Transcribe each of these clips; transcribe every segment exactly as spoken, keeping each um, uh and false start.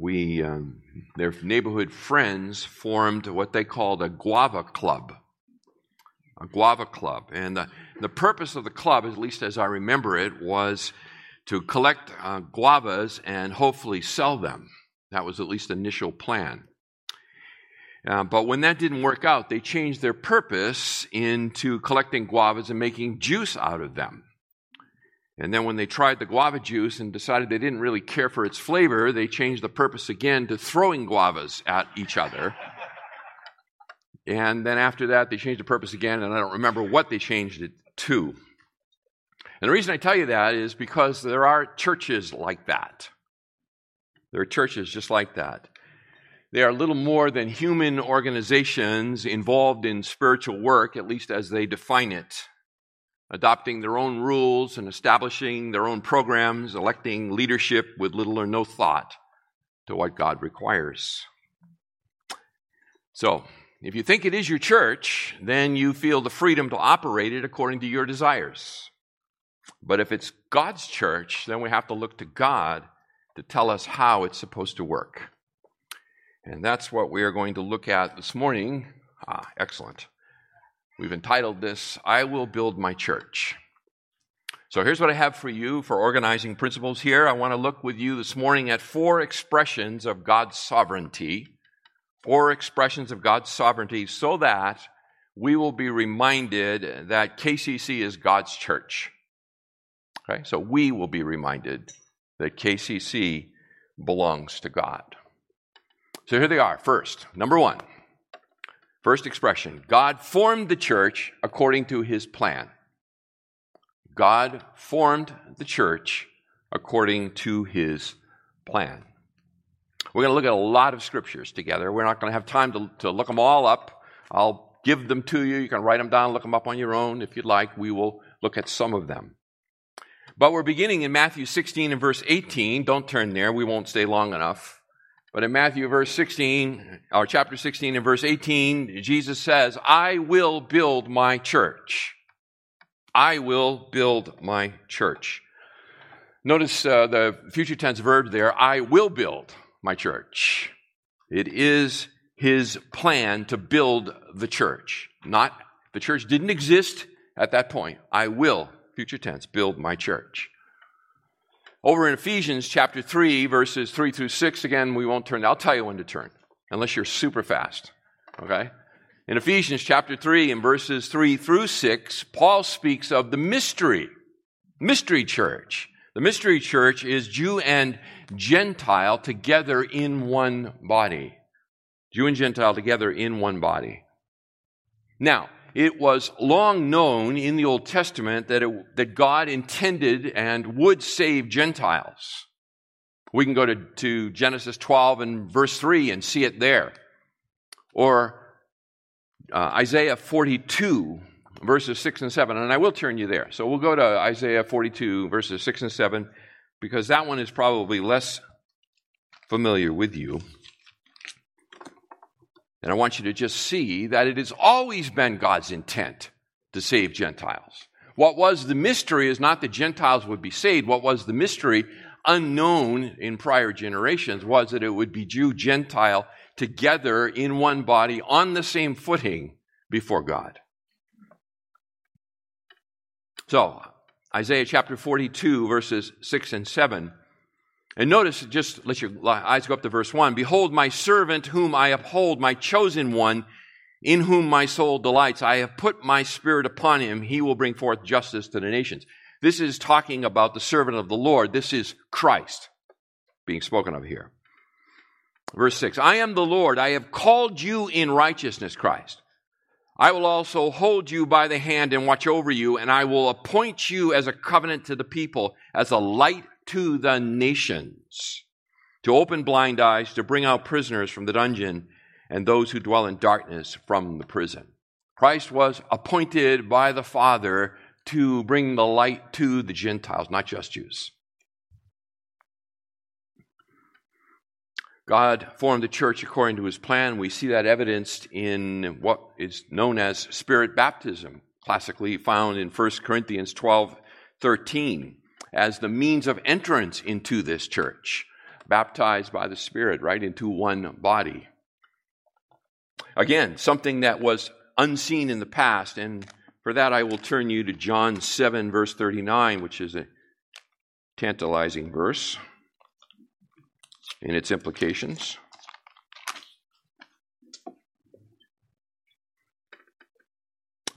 we um, their neighborhood friends formed what they called a guava club, a guava club. And the, the purpose of the club, at least as I remember it, was to collect uh, guavas and hopefully sell them. That was at least the initial plan. Uh, but when that didn't work out, they changed their purpose into collecting guavas and making juice out of them. And then when they tried the guava juice and decided they didn't really care for its flavor, they changed the purpose again to throwing guavas at each other. And then after that, they changed the purpose again, and I don't remember what they changed it to. And the reason I tell you that is because there are churches like that. There are churches just like that. They are little more than human organizations involved in spiritual work, at least as they define it. Adopting their own rules and establishing their own programs, electing leadership with little or no thought to what God requires. So, if you think it is your church, then you feel the freedom to operate it according to your desires. But if it's God's church, then we have to look to God to tell us how it's supposed to work. And that's what we are going to look at this morning. Ah, excellent. We've entitled this, I Will Build My Church. So here's what I have for you for organizing principles here. I want to look with you this morning at four expressions of God's sovereignty, four expressions of God's sovereignty, so that we will be reminded that K C C is God's church. Okay, so we will be reminded that K C C belongs to God. So here they are. First, number one. First expression, God formed the church according to his plan. God formed the church according to his plan. We're going to look at a lot of scriptures together. We're not going to have time to, to look them all up. I'll give them to you. You can write them down, look them up on your own. If you'd like, we will look at some of them. But we're beginning in Matthew sixteen and verse eighteen. Don't turn there. We won't stay long enough. But in Matthew verse sixteen, or chapter sixteen and verse eighteen, Jesus says, I will build my church. I will build my church. Notice uh, the future tense verb there, I will build my church. It is his plan to build the church. Not, the church didn't exist at that point. I will, future tense, build my church. Over in Ephesians chapter three, verses three through six, again, we won't turn. I'll tell you when to turn, unless you're super fast, okay? In Ephesians chapter three, in verses three through six, Paul speaks of the mystery, mystery church. The mystery church is Jew and Gentile together in one body. Jew and Gentile together in one body. Now, it was long known in the Old Testament that it, that God intended and would save Gentiles. We can go to, to Genesis twelve and verse three and see it there. Or uh, Isaiah forty-two, verses six and seven. And I will turn you there. So we'll go to Isaiah forty-two, verses six and seven, because that one is probably less familiar with you. And I want you to just see that it has always been God's intent to save Gentiles. What was the mystery is not that Gentiles would be saved. What was the mystery, unknown in prior generations, was that it would be Jew, Gentile, together in one body, on the same footing before God. So, Isaiah chapter forty-two, verses six and seven. And notice, just let your eyes go up to verse one. Behold, my servant whom I uphold, my chosen one, in whom my soul delights. I have put my spirit upon him. He will bring forth justice to the nations. This is talking about the servant of the Lord. This is Christ being spoken of here. Verse six, I am the Lord. I have called you in righteousness, Christ. I will also hold you by the hand and watch over you, and I will appoint you as a covenant to the people, as a light to the nations. to open blind eyes, to bring out prisoners from the dungeon, and those who dwell in darkness from the prison. Christ was appointed by the Father to bring the light to the Gentiles, not just Jews. God formed the church according to his plan. We see that evidenced in what is known as spirit baptism, classically found in First Corinthians twelve thirteen, as the means of entrance into this church, baptized by the Spirit, right, into one body. Again, something that was unseen in the past, and for that I will turn you to John seven, verse thirty-nine, which is a tantalizing verse in its implications.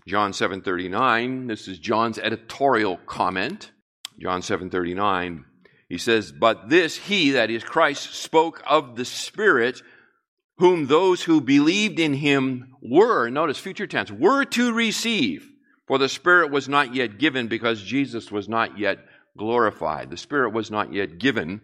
John seven thirty-nine, this is John's editorial comment. John seven thirty-nine, he says, "But this he," that is Christ, "spoke of the Spirit, whom those who believed in him were," notice future tense, "were to receive. For the Spirit was not yet given, because Jesus was not yet glorified." The Spirit was not yet given,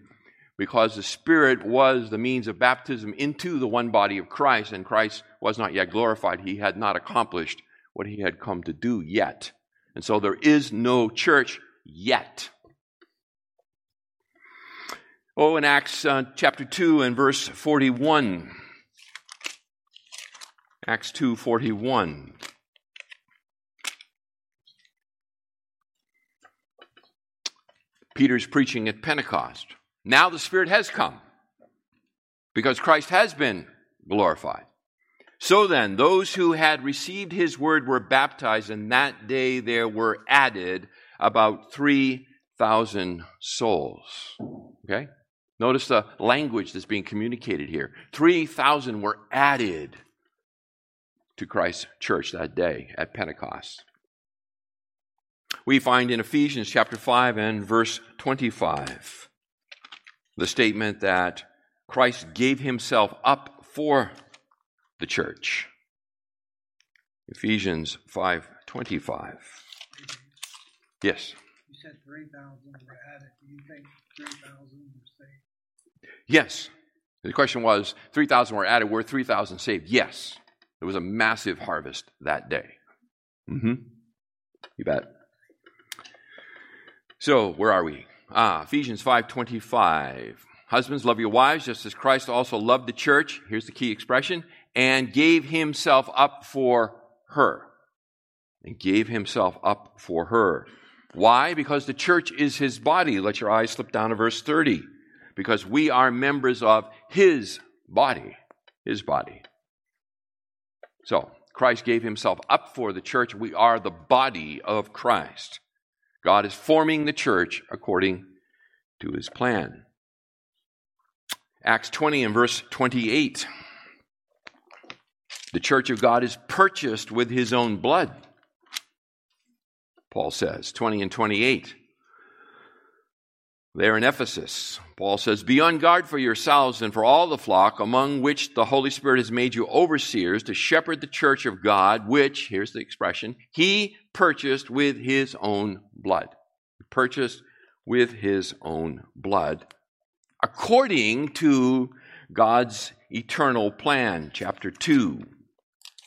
because the Spirit was the means of baptism into the one body of Christ, and Christ was not yet glorified. He had not accomplished what he had come to do yet. And so there is no church yet. Oh, in Acts uh, chapter two and verse forty-one. Acts two forty-one. Peter's preaching at Pentecost. "Now the Spirit has come, because Christ has been glorified. So then, those who had received his word were baptized, and that day there were added about three thousand souls." Okay? Notice the language that's being communicated here. three thousand were added to Christ's church that day at Pentecost. We find in Ephesians chapter five and verse twenty-five, the statement that Christ gave himself up for the church. Ephesians five twenty-five. Yes? You said three thousand were added. Do you think three thousand were saved? Yes. The question was, three thousand were added. Were three thousand saved? Yes. There was a massive harvest that day. Mm-hmm. You bet. So, where are we? Ah, Ephesians five twenty-five. "Husbands, love your wives, just as Christ also loved the church," here's the key expression, "and gave himself up for her." And gave himself up for her. Why? Because the church is his body. Let your eyes slip down to verse thirty. Because we are members of his body. His body. So, Christ gave himself up for the church. We are the body of Christ. God is forming the church according to his plan. Acts twenty and verse twenty-eight. The church of God is purchased with his own blood, Paul says, twenty and twenty-eight. There in Ephesus, Paul says, "Be on guard for yourselves and for all the flock, among which the Holy Spirit has made you overseers, to shepherd the church of God, which," here's the expression, "he purchased with his own blood." Purchased with his own blood, according to God's eternal plan. Chapter two,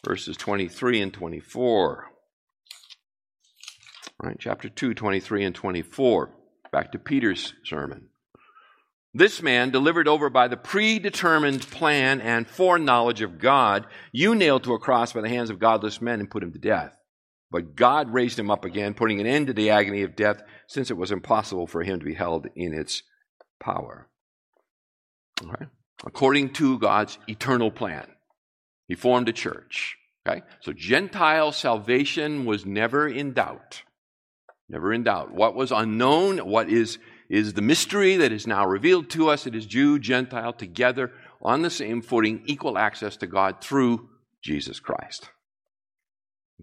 verses twenty-three and twenty-four. All right, chapter two, twenty-three and twenty-four. Back to Peter's sermon. "This man, delivered over by the predetermined plan and foreknowledge of God, you nailed to a cross by the hands of godless men and put him to death. But God raised him up again, putting an end to the agony of death, since it was impossible for him to be held in its power." All right. According to God's eternal plan, he formed a church. Okay? So Gentile salvation was never in doubt. Never in doubt. What was unknown, what is, is the mystery that is now revealed to us. It is Jew, Gentile, together on the same footing, equal access to God through Jesus Christ.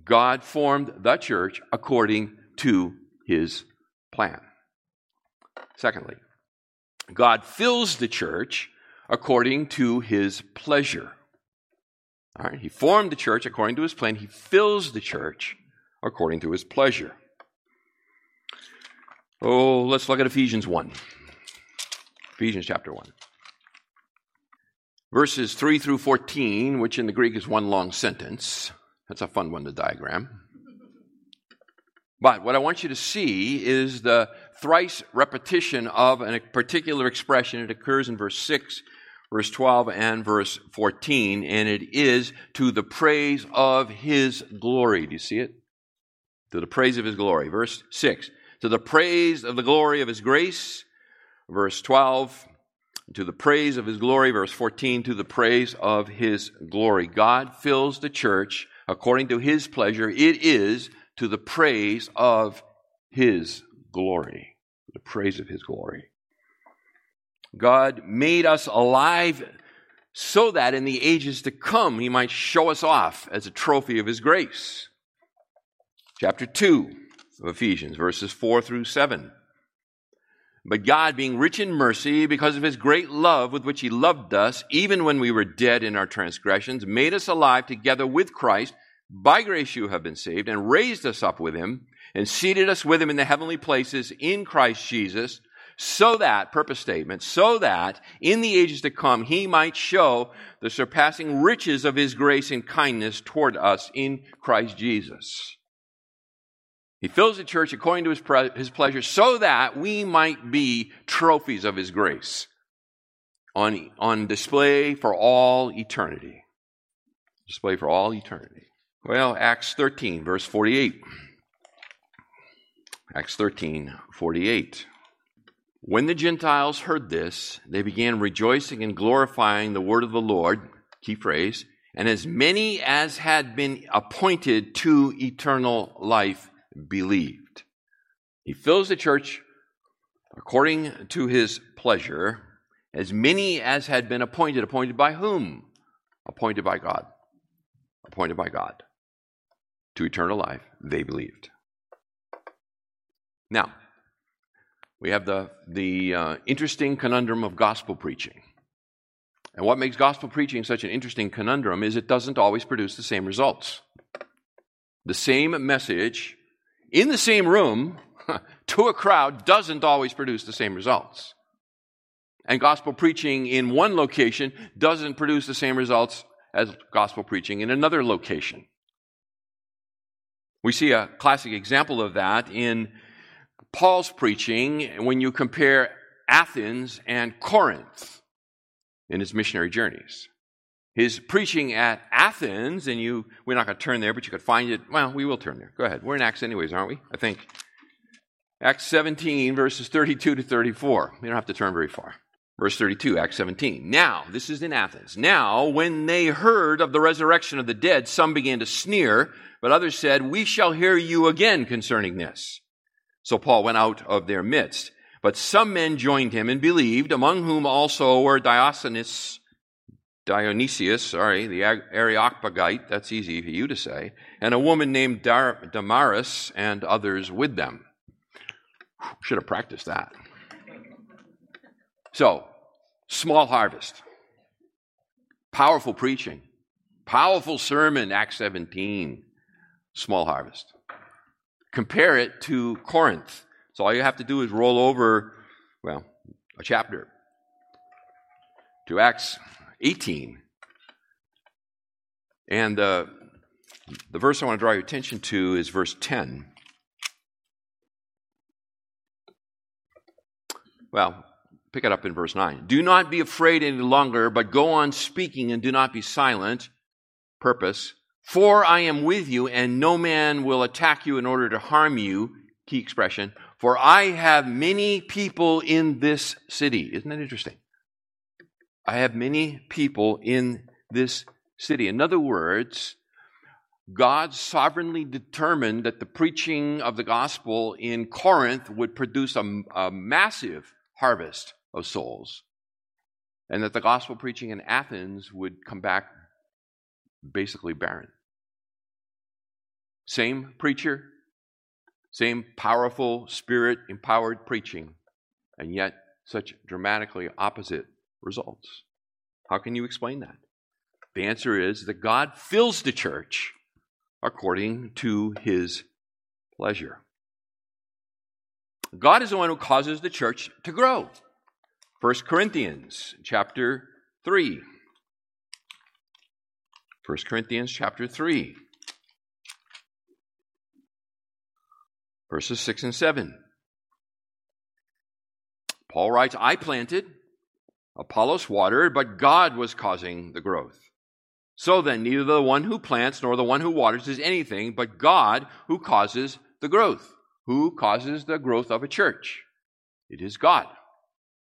God formed the church according to his plan. Secondly, God fills the church according to his pleasure. All right, he formed the church according to his plan. He fills the church according to his pleasure. Oh, let's look at Ephesians one. Ephesians chapter one. verses three through fourteen, which in the Greek is one long sentence. That's a fun one to diagram. But what I want you to see is the thrice repetition of a particular expression. It occurs in verse six, verse twelve, and verse fourteen, and it is to the praise of his glory. Do you see it? To the praise of his glory. Verse six, to the praise of the glory of his grace. Verse twelve, to the praise of his glory. Verse fourteen, to the praise of his glory. God fills the church according to his pleasure. It is to the praise of his glory, the praise of his glory. God made us alive so that in the ages to come he might show us off as a trophy of his grace. Chapter two of Ephesians, verses four through seven. But God, being rich in mercy, because of his great love with which he loved us, even when we were dead in our transgressions, made us alive together with Christ. By grace you have been saved, and raised us up with him, and seated us with him in the heavenly places in Christ Jesus, so that, purpose statement, so that in the ages to come he might show the surpassing riches of his grace and kindness toward us in Christ Jesus. He fills the church according to his, pre- his pleasure, so that we might be trophies of his grace on, on display for all eternity. Display for all eternity. Well, Acts thirteen, verse forty-eight. Acts thirteen, forty-eight. When the Gentiles heard this, they began rejoicing and glorifying the word of the Lord, key phrase, and as many as had been appointed to eternal life believed. He fills the church according to his pleasure, as many as had been appointed. Appointed by whom? Appointed by God. Appointed by God. To eternal life, they believed. Now, we have the, the uh, interesting conundrum of gospel preaching. And what makes gospel preaching such an interesting conundrum is it doesn't always produce the same results. The same message in the same room to a crowd doesn't always produce the same results. And gospel preaching in one location doesn't produce the same results as gospel preaching in another location. We see a classic example of that in Paul's preaching when you compare Athens and Corinth in his missionary journeys. His preaching at Athens, and you, we're not going to turn there, but you could find it. Well, we will turn there. Go ahead. We're in Acts anyways, aren't we? I think. Acts seventeen, verses thirty-two to thirty-four. We don't have to turn very far. Verse thirty-two, Acts seventeen. Now, this is in Athens. Now, when they heard of the resurrection of the dead, some began to sneer, but others said, "We shall hear you again concerning this." So Paul went out of their midst. But some men joined him and believed, among whom also were Dionysius, Dionysius, sorry, the Areopagite, that's easy for you to say, and a woman named Dar- Damaris, and others with them. Should have practiced that. So, small harvest, powerful preaching, powerful sermon, Acts seventeen, small harvest. Compare it to Corinth. So all you have to do is roll over, well, a chapter to Acts eighteen. And uh, the verse I want to draw your attention to is verse ten. Well, pick it up in verse nine. Do not be afraid any longer, but go on speaking and do not be silent. Purpose. For I am with you, and no man will attack you in order to harm you. Key expression. For I have many people in this city. Isn't that interesting? I have many people in this city. In other words, God sovereignly determined that the preaching of the gospel in Corinth would produce a, a massive harvest of souls, and that the gospel preaching in Athens would come back basically barren. Same preacher, same powerful, spirit-empowered preaching, and yet such dramatically opposite results. How can you explain that? The answer is that God fills the church according to his pleasure. God is the one who causes the church to grow. First Corinthians chapter three, First Corinthians chapter three, verses six and seven. Paul writes, I planted, Apollos watered, but God was causing the growth. So then, neither the one who plants nor the one who waters is anything, but God who causes the growth. Who causes the growth of a church? It is God.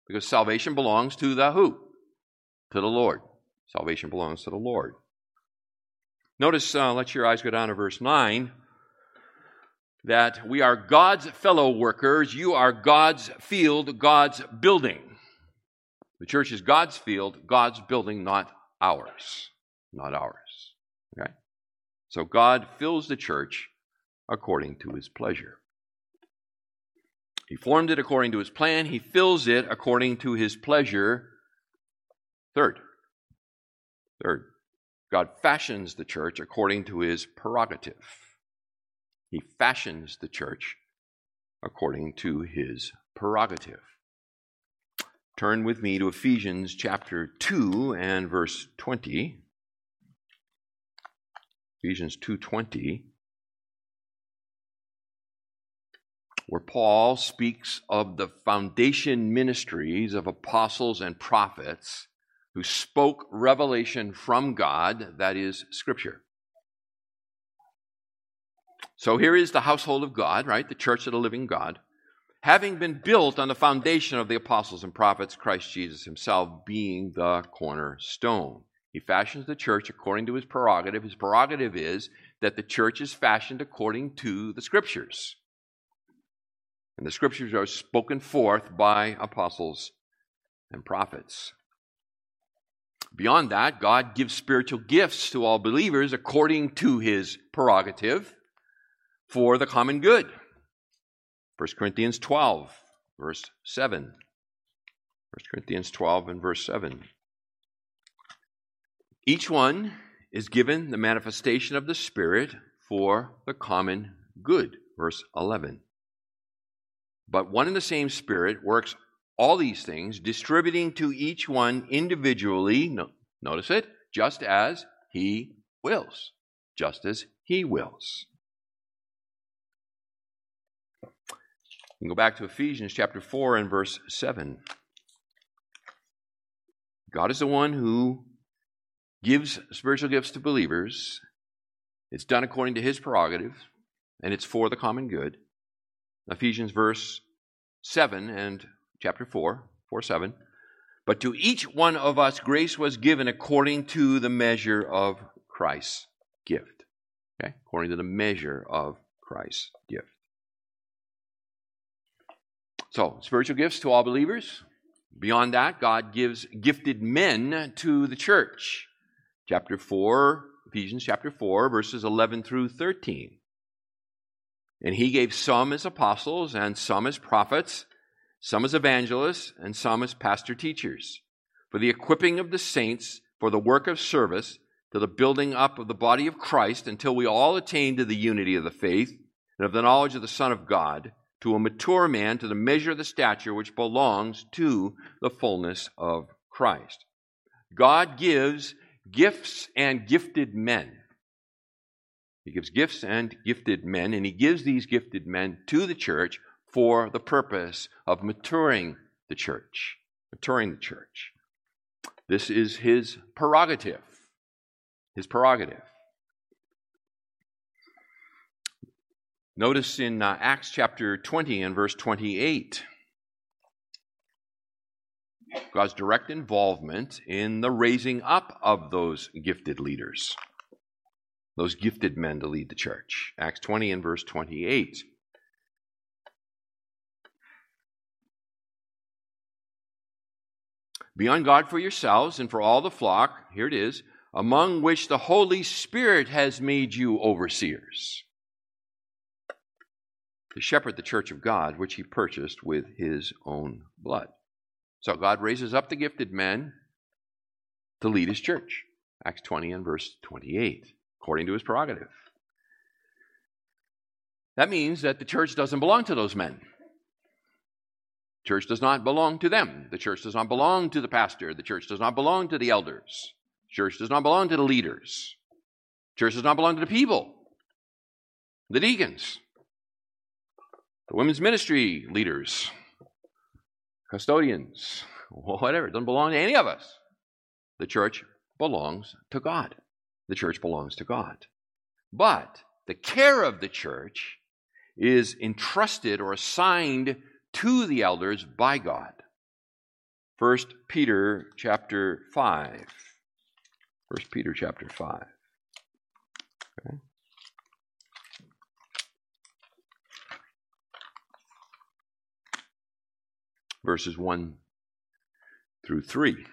Because salvation belongs to the who? To the Lord. Salvation belongs to the Lord. Notice, uh, let your eyes go down to verse nine, that we are God's fellow workers. You are God's field, God's building. The church is God's field, God's building, not ours. Not ours. Okay? So God fills the church according to his pleasure. He formed it according to his plan. He fills it according to his pleasure. Third, third, God fashions the church according to his prerogative. He fashions the church according to his prerogative. Turn with me to Ephesians chapter two and verse twenty. Ephesians two twenty. Where Paul speaks of the foundation ministries of apostles and prophets who spoke revelation from God, that is, Scripture. So here is the household of God, right? The church of the living God, having been built on the foundation of the apostles and prophets, Christ Jesus himself being the cornerstone. He fashions the church according to his prerogative. His prerogative is that the church is fashioned according to the Scriptures. And the Scriptures are spoken forth by apostles and prophets. Beyond that, God gives spiritual gifts to all believers according to his prerogative for the common good. First Corinthians twelve, verse seven. First Corinthians twelve and verse seven. Each one is given the manifestation of the Spirit for the common good. Verse eleven. But one and the same Spirit works all these things, distributing to each one individually, no, notice it, just as he wills. Just as he wills. We can go back to Ephesians chapter four and verse seven. God is the one who gives spiritual gifts to believers. It's done according to his prerogative, and it's for the common good. Ephesians verse seven and chapter four, four, seven. But to each one of us grace was given according to the measure of Christ's gift. Okay? According to the measure of Christ's gift. So, spiritual gifts to all believers. Beyond that, God gives gifted men to the church. Chapter four, Ephesians chapter four, verses eleven through thirteen. And he gave some as apostles, and some as prophets, some as evangelists, and some as pastor-teachers, for the equipping of the saints, for the work of service, to the building up of the body of Christ, until we all attain to the unity of the faith, and of the knowledge of the Son of God, to a mature man, to the measure of the stature which belongs to the fullness of Christ. God gives gifts and gifted men. He gives gifts and gifted men, and he gives these gifted men to the church for the purpose of maturing the church. Maturing the church. This is his prerogative. His prerogative. Notice in uh, Acts chapter twenty and verse twenty-eight, God's direct involvement in the raising up of those gifted leaders. Those gifted men to lead the church. Acts twenty and verse twenty-eight. Be on guard for yourselves and for all the flock, here it is, among which the Holy Spirit has made you overseers, to shepherd the church of God, which he purchased with his own blood. So God raises up the gifted men to lead his church. Acts twenty and verse twenty-eight. According to his prerogative. That means that the church doesn't belong to those men. The church does not belong to them. The church does not belong to the pastor. The church does not belong to the elders. The church does not belong to the leaders. Church does not belong to the people, the deacons, the women's ministry leaders, custodians, whatever. It doesn't belong to any of us. The church belongs to God. The church belongs to God. But the care of the church is entrusted or assigned to the elders by God. First Peter chapter five. First Peter chapter five. Okay. Verses one through three.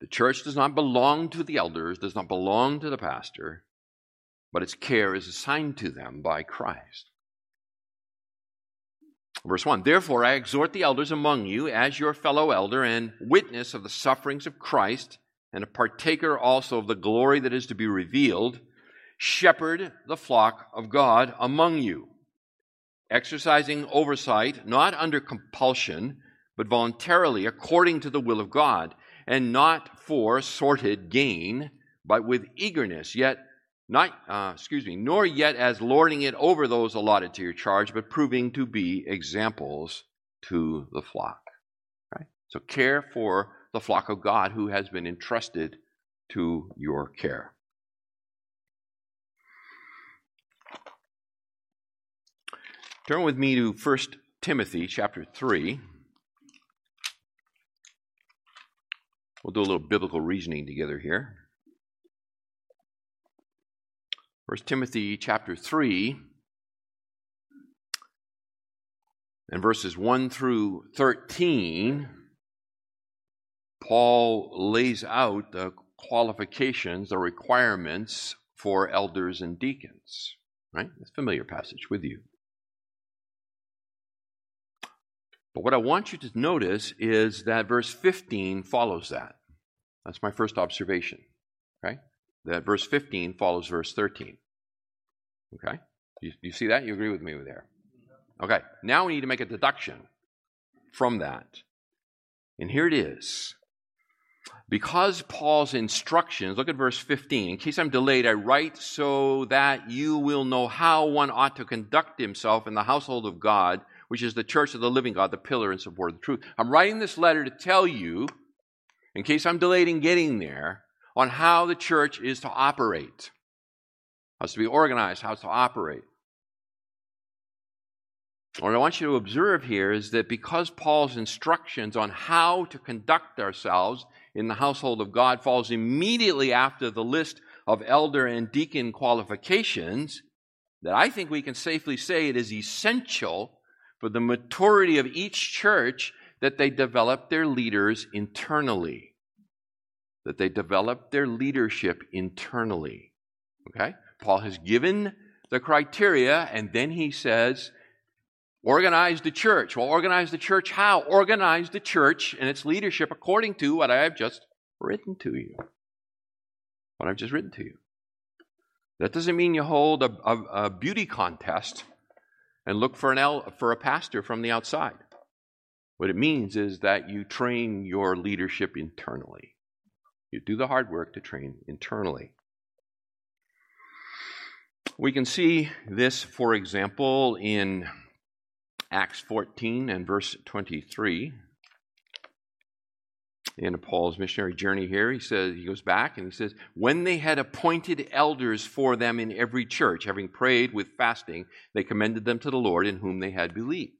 The church does not belong to the elders, does not belong to the pastor, but its care is assigned to them by Christ. Verse one, therefore I exhort the elders among you as your fellow elder and witness of the sufferings of Christ and a partaker also of the glory that is to be revealed, shepherd the flock of God among you, exercising oversight, not under compulsion, but voluntarily according to the will of God, and not for sordid gain, but with eagerness, yet not, uh, excuse me, nor yet as lording it over those allotted to your charge, but proving to be examples to the flock. Right? So care for the flock of God who has been entrusted to your care. Turn with me to First Timothy chapter three. We'll do a little biblical reasoning together here. First Timothy chapter three and verses one through thirteen, Paul lays out the qualifications, the requirements for elders and deacons. Right? It's a familiar passage with you. But what I want you to notice is that verse fifteen follows that. That's my first observation, okay? That verse fifteen follows verse thirteen, okay? You, you see that? You agree with me there? Okay, now we need to make a deduction from that. And here it is. Because Paul's instructions, look at verse fifteen, in case I'm delayed, I write so that you will know how one ought to conduct himself in the household of God, which is the church of the living God, the pillar and support of the truth. I'm writing this letter to tell you, in case I'm delayed in getting there, on how the church is to operate, how it's to be organized, how it's to operate. What I want you to observe here is that because Paul's instructions on how to conduct ourselves in the household of God falls immediately after the list of elder and deacon qualifications, that I think we can safely say it is essential for the maturity of each church that they develop their leaders internally. That they develop their leadership internally. Okay? Paul has given the criteria, and then he says, organize the church. Well, organize the church how? Organize the church and its leadership according to what I have just written to you. What I've just written to you. That doesn't mean you hold a, a, a beauty contest and look for an el- for a pastor from the outside. What it means is that you train your leadership internally. You do the hard work to train internally. We can see this, for example, in Acts fourteen and verse twenty-three. In Paul's missionary journey here, he says, he goes back and he says, when they had appointed elders for them in every church, having prayed with fasting, they commended them to the Lord in whom they had believed.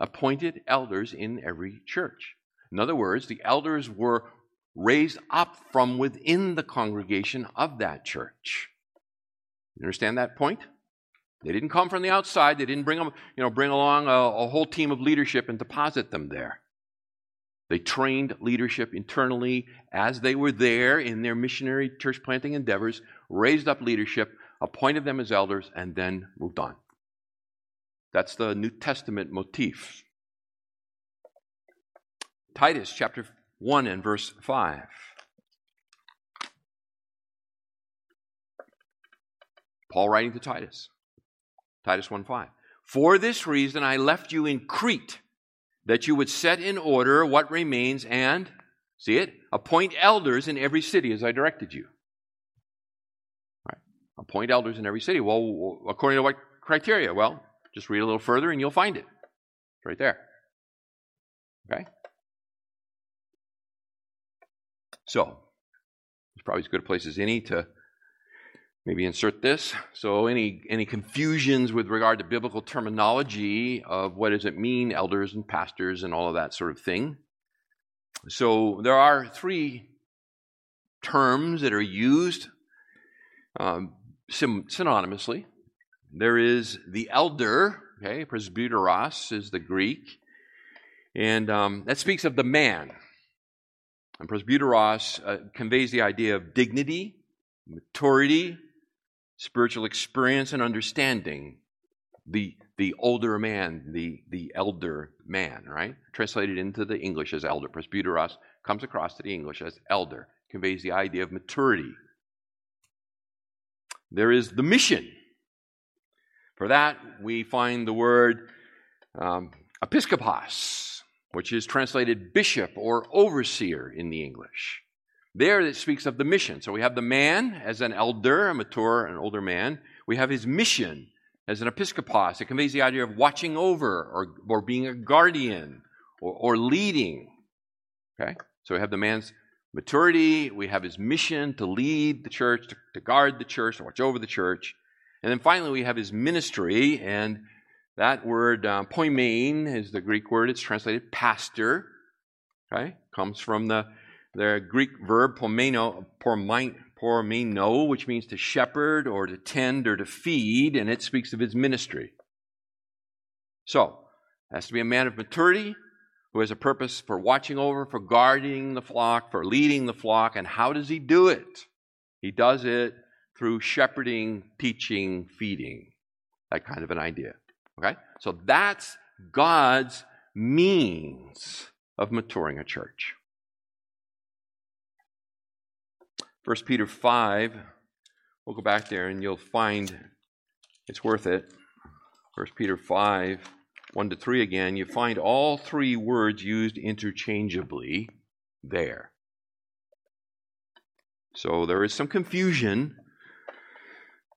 Appointed elders in every church. In other words, the elders were raised up from within the congregation of that church. You understand that point? They didn't come from the outside. They didn't bring them, you know, bring along a, a whole team of leadership and deposit them there. They trained leadership internally as they were there in their missionary church planting endeavors, raised up leadership, appointed them as elders, and then moved on. That's the New Testament motif. Titus chapter one and verse five. Paul writing to Titus. Titus one five. For this reason I left you in Crete, that you would set in order what remains and, see it, appoint elders in every city as I directed you. appoint elders in every city. Well, according to what criteria? Well, just read a little further and you'll find it. It's right there. Okay? So, it's probably as good a place as any to maybe insert this. So any any confusions with regard to biblical terminology of what does it mean, elders and pastors and all of that sort of thing. So there are three terms that are used um, sim- synonymously. There is the elder, okay, presbyteros is the Greek, and um, that speaks of the man. And presbyteros uh, conveys the idea of dignity, maturity, spiritual experience, and understanding. The the older man, the, the elder man, right? Translated into the English as elder. Presbyteros comes across to the English as elder. Conveys the idea of maturity. There is the mission. For that, we find the word um, episkopos, which is translated bishop or overseer in the English. There it speaks of the mission. So we have the man as an elder, a mature, an older man. We have his mission as an episkopos. It conveys the idea of watching over or, or being a guardian or, or leading. Okay? So we have the man's maturity. We have his mission to lead the church, to, to guard the church, to watch over the church. And then finally we have his ministry, and that word uh, poimen is the Greek word. It's translated pastor. Okay? Comes from the The Greek verb pormeno, pormeno, which means to shepherd or to tend or to feed, and it speaks of his ministry. So, has to be a man of maturity who has a purpose for watching over, for guarding the flock, for leading the flock. And how does he do it? He does it through shepherding, teaching, feeding. That kind of an idea. Okay? So that's God's means of maturing a church. First Peter five, we'll go back there and you'll find it's worth it. First Peter five, one to three again, you find all three words used interchangeably there. So there is some confusion,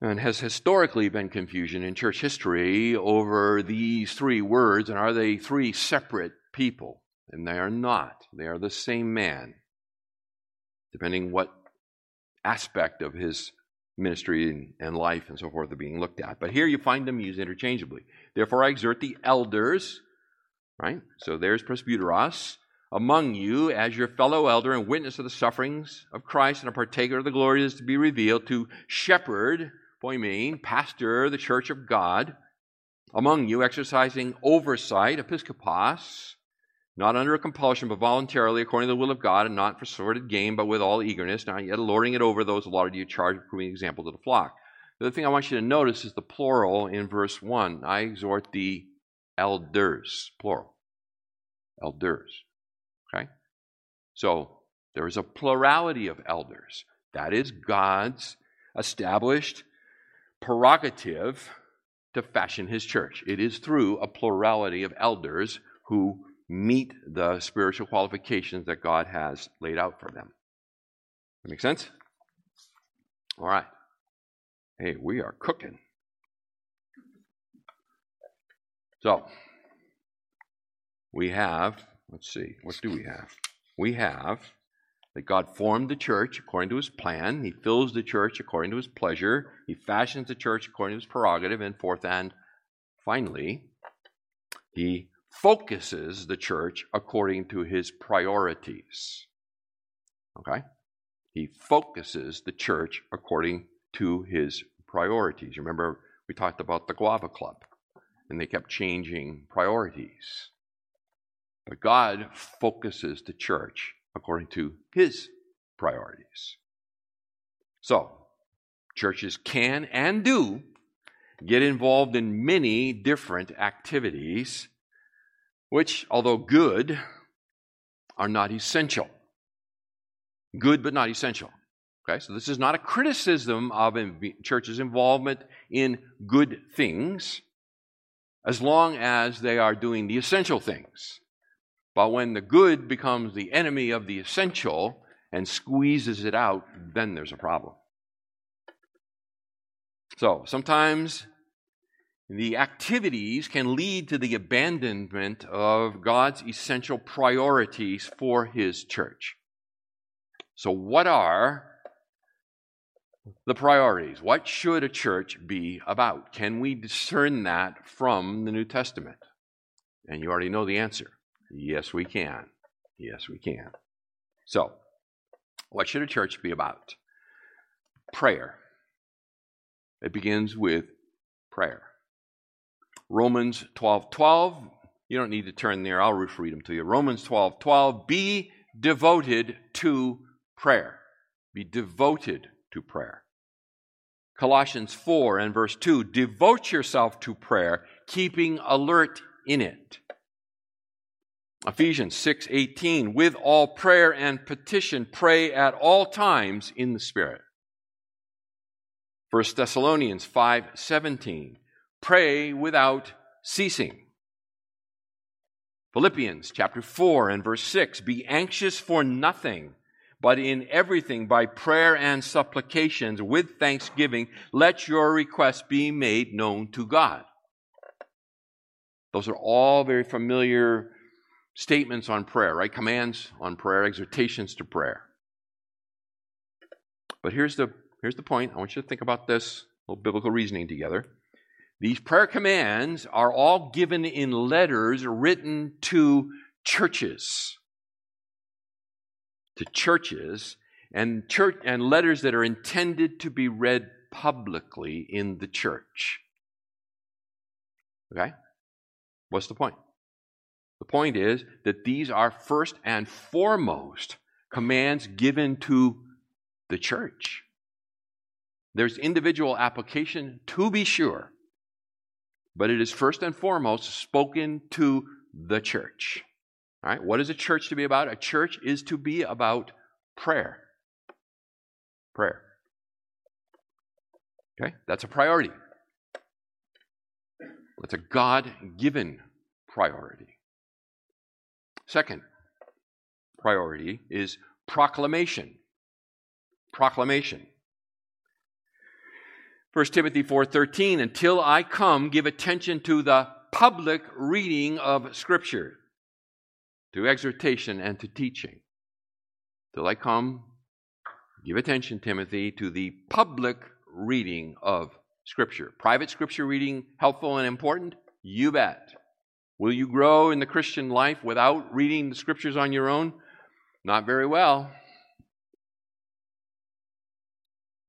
and has historically been confusion in church history over these three words, and are they three separate people? And they are not. They are the same man, depending what aspect of his ministry and, and life and so forth are being looked at. But here you find them used interchangeably. Therefore I exhort the elders, right? So there's presbyteros, among you as your fellow elder and witness of the sufferings of Christ and a partaker of the glory that is to be revealed, to shepherd, poimen, pastor the church of God, among you exercising oversight, episkopos, not under a compulsion, but voluntarily, according to the will of God, and not for sordid gain, but with all eagerness, not yet lording it over those allotted to you, charge of proving example to the flock. The other thing I want you to notice is the plural in verse one. I exhort the elders, plural. Elders. Okay? So, there is a plurality of elders. That is God's established prerogative to fashion his church. It is through a plurality of elders who meet the spiritual qualifications that God has laid out for them. That make sense? All right. Hey, we are cooking. So, we have, let's see, what do we have? We have that God formed the church according to his plan. He fills the church according to his pleasure. He fashions the church according to his prerogative. And fourth and finally, he focuses the church according to his priorities. Okay? He focuses the church according to his priorities. Remember, we talked about the Guava Club, and they kept changing priorities. But God focuses the church according to his priorities. So, churches can and do get involved in many different activities, which, although good, are not essential. Good, but not essential. Okay, so this is not a criticism of inv- church's involvement in good things, as long as they are doing the essential things. But when the good becomes the enemy of the essential and squeezes it out, then there's a problem. So sometimes the activities can lead to the abandonment of God's essential priorities for His church. So what are the priorities? What should a church be about? Can we discern that from the New Testament? And you already know the answer. Yes, we can. Yes, we can. So, what should a church be about? Prayer. It begins with prayer. Romans twelve twelve. You don't need to turn there. I'll read them to you. Romans twelve twelve. Be devoted to prayer. Be devoted to prayer. Colossians four and verse two, devote yourself to prayer, keeping alert in it. Ephesians six eighteen, with all prayer and petition, pray at all times in the Spirit. First Thessalonians five seventeen, pray without ceasing. Philippians chapter four and verse six, be anxious for nothing, but in everything, by prayer and supplications, with thanksgiving, let your requests be made known to God. Those are all very familiar statements on prayer, right? Commands on prayer, exhortations to prayer. But here's the, here's the point. I want you to think about this, a little biblical reasoning together. These prayer commands are all given in letters written to churches. To churches and church and letters that are intended to be read publicly in the church. Okay? What's the point? The point is that these are first and foremost commands given to the church. There's individual application, to be sure, but it is first and foremost spoken to the church. All right, what is a church to be about? A church is to be about prayer. Prayer. Okay, that's a priority. That's a God-given priority. Second priority is proclamation. Proclamation. First Timothy four thirteen, until I come, give attention to the public reading of Scripture, to exhortation and to teaching. Till I come, give attention, Timothy, to the public reading of Scripture. Private Scripture reading, helpful and important? You bet. Will you grow in the Christian life without reading the Scriptures on your own? Not very well.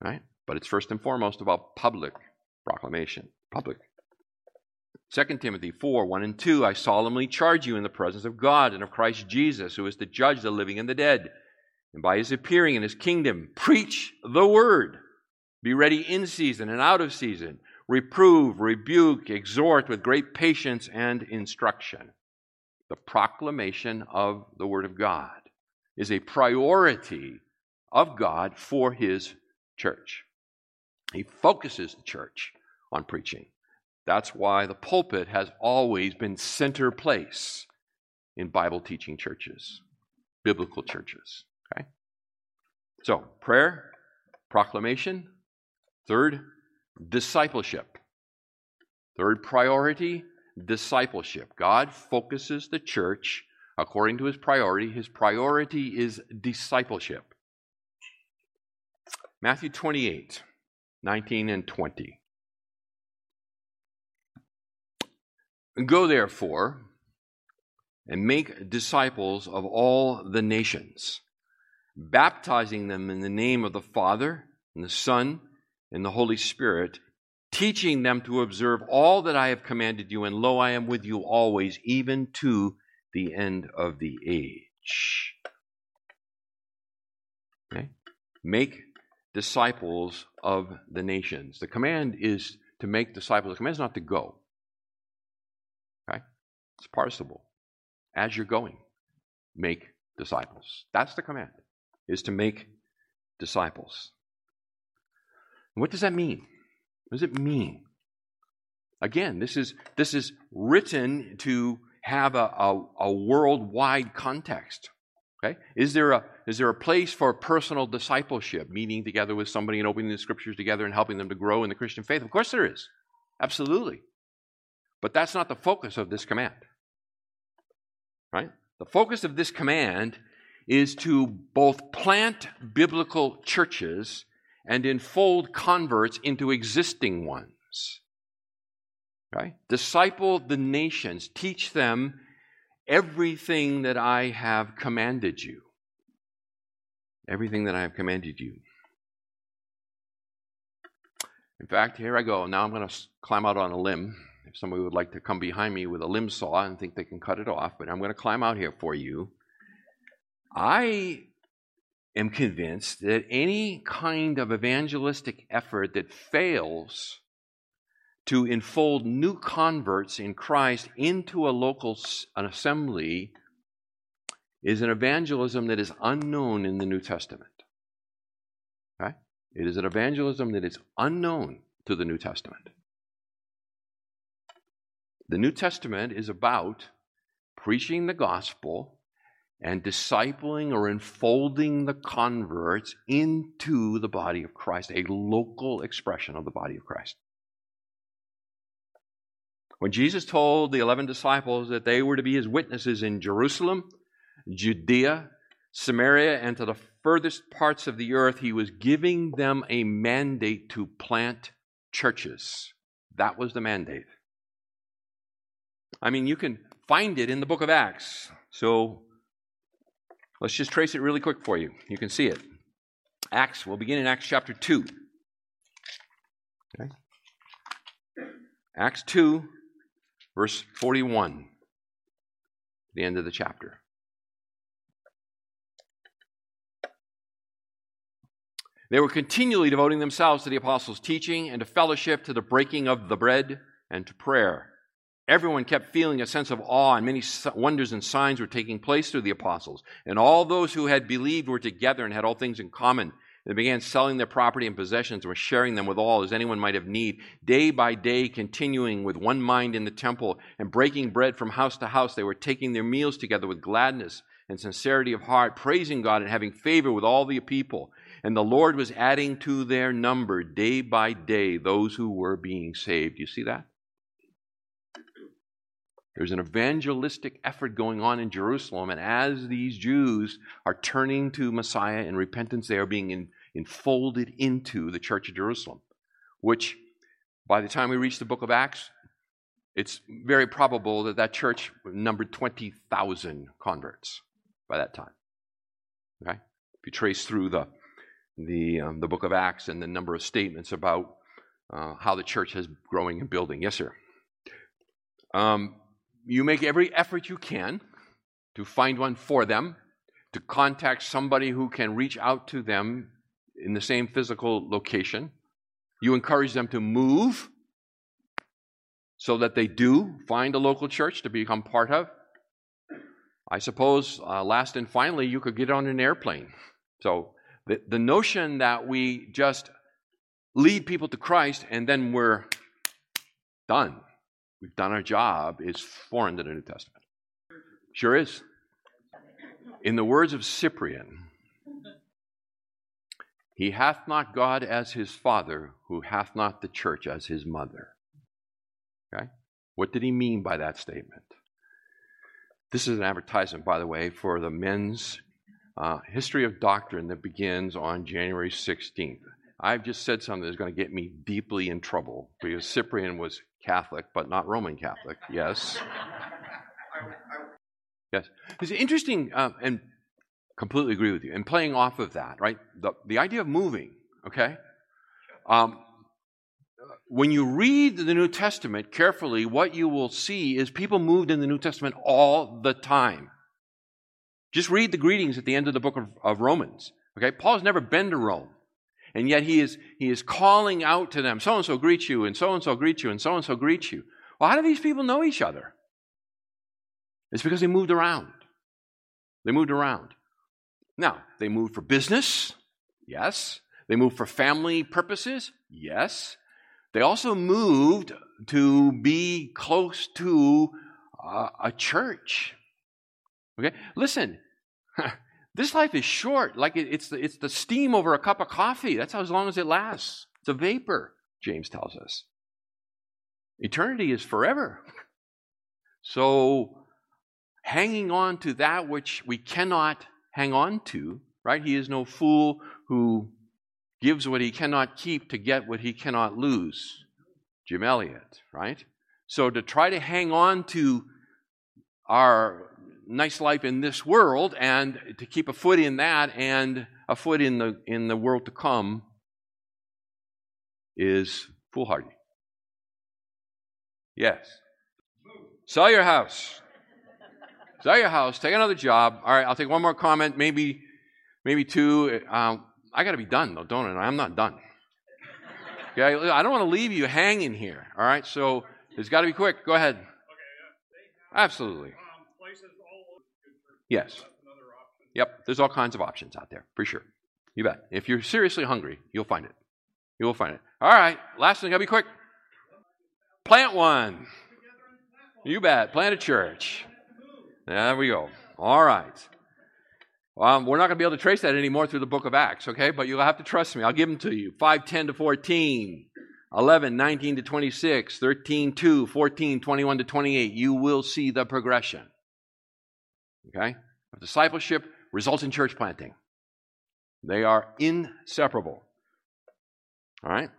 Right? But it's first and foremost about public proclamation. Public. Second Timothy four one and two, I solemnly charge you in the presence of God and of Christ Jesus, who is to judge the living and the dead, and by His appearing in His kingdom, preach the word. Be ready in season and out of season. Reprove, rebuke, exhort with great patience and instruction. The proclamation of the word of God is a priority of God for His church. He focuses the church on preaching. That's why the pulpit has always been center place in Bible teaching churches, biblical churches. Okay? So, prayer, proclamation. Third, discipleship. Third priority, discipleship. God focuses the church according to His priority. His priority is discipleship. Matthew twenty-eight nineteen and twenty. Go therefore and make disciples of all the nations, baptizing them in the name of the Father and the Son and the Holy Spirit, teaching them to observe all that I have commanded you, and lo, I am with you always, even to the end of the age. Okay? Make disciples of the nations. The command is to make disciples. The command is not to go. It's participle. As you're going, make disciples. That's the command, is to make disciples. What does that mean? What does it mean? Again, this is, this is written to have a, a, a worldwide context. Okay? Is there a is there a place for personal discipleship, meeting together with somebody and opening the Scriptures together and helping them to grow in the Christian faith? Of course there is. Absolutely. But that's not the focus of this command. Right? The focus of this command is to both plant biblical churches and enfold converts into existing ones. Right? Disciple the nations. Teach them everything that I have commanded you. Everything that I have commanded you. In fact, here I go. Now I'm going to climb out on a limb. If somebody would like to come behind me with a limb saw and think they can cut it off, but I'm going to climb out here for you. I am convinced that any kind of evangelistic effort that fails to enfold new converts in Christ into a local an assembly is an evangelism that is unknown in the New Testament. Okay? It is an evangelism that is unknown to the New Testament. The New Testament is about preaching the gospel and discipling or enfolding the converts into the body of Christ, a local expression of the body of Christ. When Jesus told the eleven disciples that they were to be his witnesses in Jerusalem, Judea, Samaria, and to the furthest parts of the earth, he was giving them a mandate to plant churches. That was the mandate. I mean, you can find it in the book of Acts. So let's just trace it really quick for you. You can see it. Acts, we'll begin in Acts chapter two. Okay. Acts two, verse forty-one, the end of the chapter. They were continually devoting themselves to the apostles' teaching and to fellowship, to the breaking of the bread, and to prayer. Everyone kept feeling a sense of awe, and many wonders and signs were taking place through the apostles. And all those who had believed were together and had all things in common. They began selling their property and possessions and were sharing them with all, as anyone might have need. Day by day, continuing with one mind in the temple and breaking bread from house to house, they were taking their meals together with gladness and sincerity of heart, praising God and having favor with all the people. And the Lord was adding to their number day by day those who were being saved. You see that? There's an evangelistic effort going on in Jerusalem, and as these Jews are turning to Messiah in repentance, they are being in, enfolded into the church of Jerusalem, which by the time we reach the book of Acts, it's very probable that that church numbered twenty thousand converts by that time. Okay? If you trace through the, the, um, the book of Acts and the number of statements about uh, how the church is growing and building. Yes, sir. Um, You make every effort you can to find one for them, to contact somebody who can reach out to them in the same physical location. You encourage them to move so that they do find a local church to become part of. I suppose uh, last and finally, you could get on an airplane. So the, the notion that we just lead people to Christ and then we're done. We've done our job is foreign to the New Testament. Sure is. In the words of Cyprian, he hath not God as his father, who hath not the church as his mother. Okay? What did he mean by that statement? This is an advertisement, by the way, for the men's uh, history of doctrine that begins on January sixteenth. I've just said something that's going to get me deeply in trouble because Cyprian was Catholic, but not Roman Catholic. Yes. Yes. It's interesting, uh, and completely agree with you, and playing off of that, right? The, the idea of moving, okay? Um, when you read the New Testament carefully, what you will see is people moved in the New Testament all the time. Just read the greetings at the end of the book of, of Romans, okay? Paul's never been to Rome. And yet he is he is calling out to them, so-and-so greets you, and so-and-so greets you, and so-and-so greets you. Well, how do these people know each other? It's because they moved around. They moved around. Now, they moved for business. Yes. They moved for family purposes. Yes. They also moved to be close to uh, a church. Okay? Listen, This life is short. Like it, it's, the, it's the steam over a cup of coffee. That's how as long as it lasts. It's a vapor, James tells us. Eternity is forever. So hanging on to that which we cannot hang on to, right? He is no fool who gives what he cannot keep to get what he cannot lose. Jim Elliot, right? So to try to hang on to our nice life in this world and to keep a foot in that and a foot in the in the world to come is foolhardy. Yes. Sell your house. Sell your house. Take another job. All right, I'll take one more comment, maybe maybe two. Um, I got to be done, though, don't I? I'm not done. Okay, I don't want to leave you hanging here. All right, so it's got to be quick. Go ahead. Okay, yeah. Absolutely. Um, places all over the country. Yes. That's another option. Yep, there's all kinds of options out there, for sure. You bet. If you're seriously hungry, you'll find it. You will find it. All right, last thing, got to be quick. Plant one. You bet. Plant a church. There we go. All right. Um, we're not going to be able to trace that anymore through the book of Acts, okay? But you'll have to trust me. I'll give them to you. five, ten to fourteen, eleven, nineteen to twenty-six, thirteen, two, fourteen, twenty-one to twenty-eight. You will see the progression, okay? Discipleship results in church planting. They are inseparable, all right?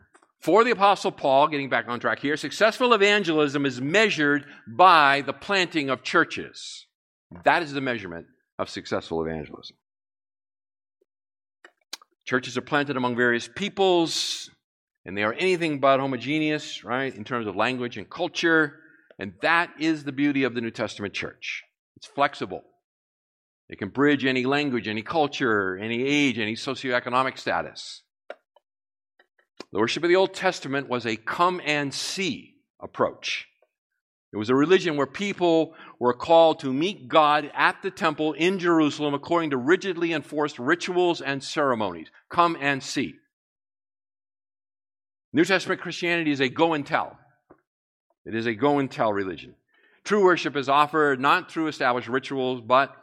For the Apostle Paul, getting back on track here, successful evangelism is measured by the planting of churches. That is the measurement of successful evangelism. Churches are planted among various peoples, and they are anything but homogeneous, right, in terms of language and culture. And that is the beauty of the New Testament church. It's flexible. It can bridge any language, any culture, any age, any socioeconomic status. The worship of the Old Testament was a come-and-see approach. It was a religion where people were called to meet God at the temple in Jerusalem according to rigidly enforced rituals and ceremonies. Come and see. New Testament Christianity is a go-and-tell. It is a go-and-tell religion. True worship is offered not through established rituals, but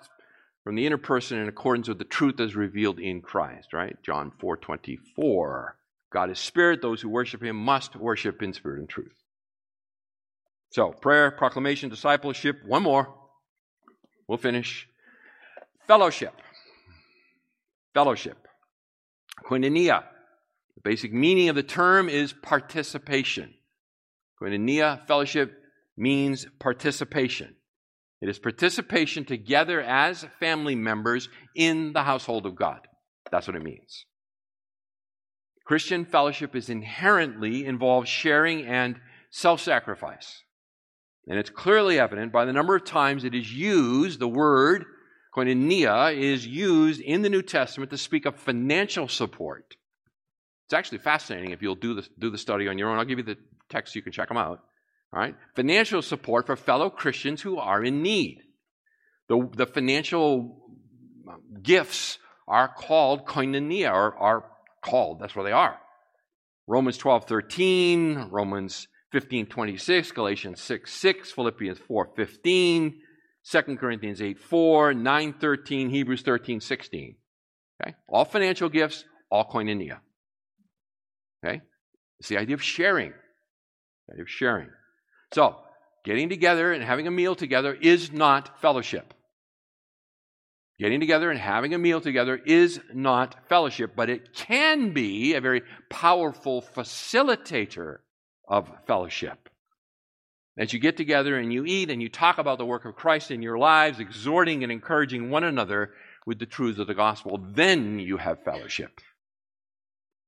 from the inner person in accordance with the truth as revealed in Christ, right? John four twenty-four. God is spirit. Those who worship him must worship in spirit and truth. So, prayer, proclamation, discipleship. One more. We'll finish. Fellowship. Fellowship. Koinonia. The basic meaning of the term is participation. Koinonia, fellowship, means participation. It is participation together as family members in the household of God. That's what it means. Christian fellowship is inherently involves sharing and self-sacrifice. And it's clearly evident by the number of times it is used, the word koinonia is used in the New Testament to speak of financial support. It's actually fascinating if you'll do the, do the study on your own. I'll give you the text so you can check them out. All right? Financial support for fellow Christians who are in need. The, the financial gifts are called koinonia or are called. That's where they are. Romans twelve thirteen, Romans fifteen twenty-six, Galatians six six, Philippians four fifteen, Second Corinthians eight four, nine thirteen, Hebrews thirteen sixteen. Okay? All financial gifts, all koinonia. Okay? It's the idea of sharing. The idea of sharing. So, getting together and having a meal together is not fellowship. Getting together and having a meal together is not fellowship, but it can be a very powerful facilitator of fellowship. As you get together and you eat and you talk about the work of Christ in your lives, exhorting and encouraging one another with the truths of the gospel, then you have fellowship.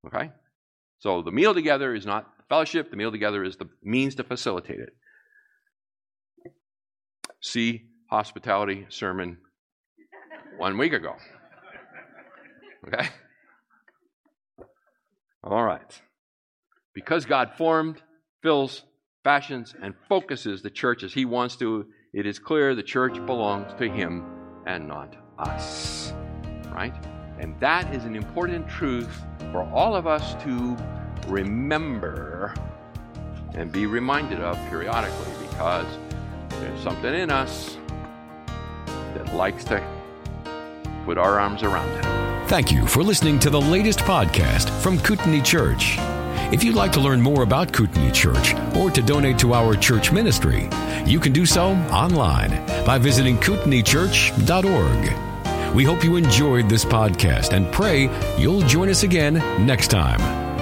Okay? So the meal together is not fellowship. The meal together is the means to facilitate it. See hospitality sermon one week ago. Okay? All right. Because God formed, fills, fashions, and focuses the church as he wants to, it is clear the church belongs to him and not us. Right? And that is an important truth for all of us to remember and be reminded of periodically, because there's something in us that likes to with our arms around it. Thank you for listening to the latest podcast from Kootenai Church. If you'd like to learn more about Kootenai Church or to donate to our church ministry, you can do so online by visiting kootenai church dot org. We hope you enjoyed this podcast and pray you'll join us again next time.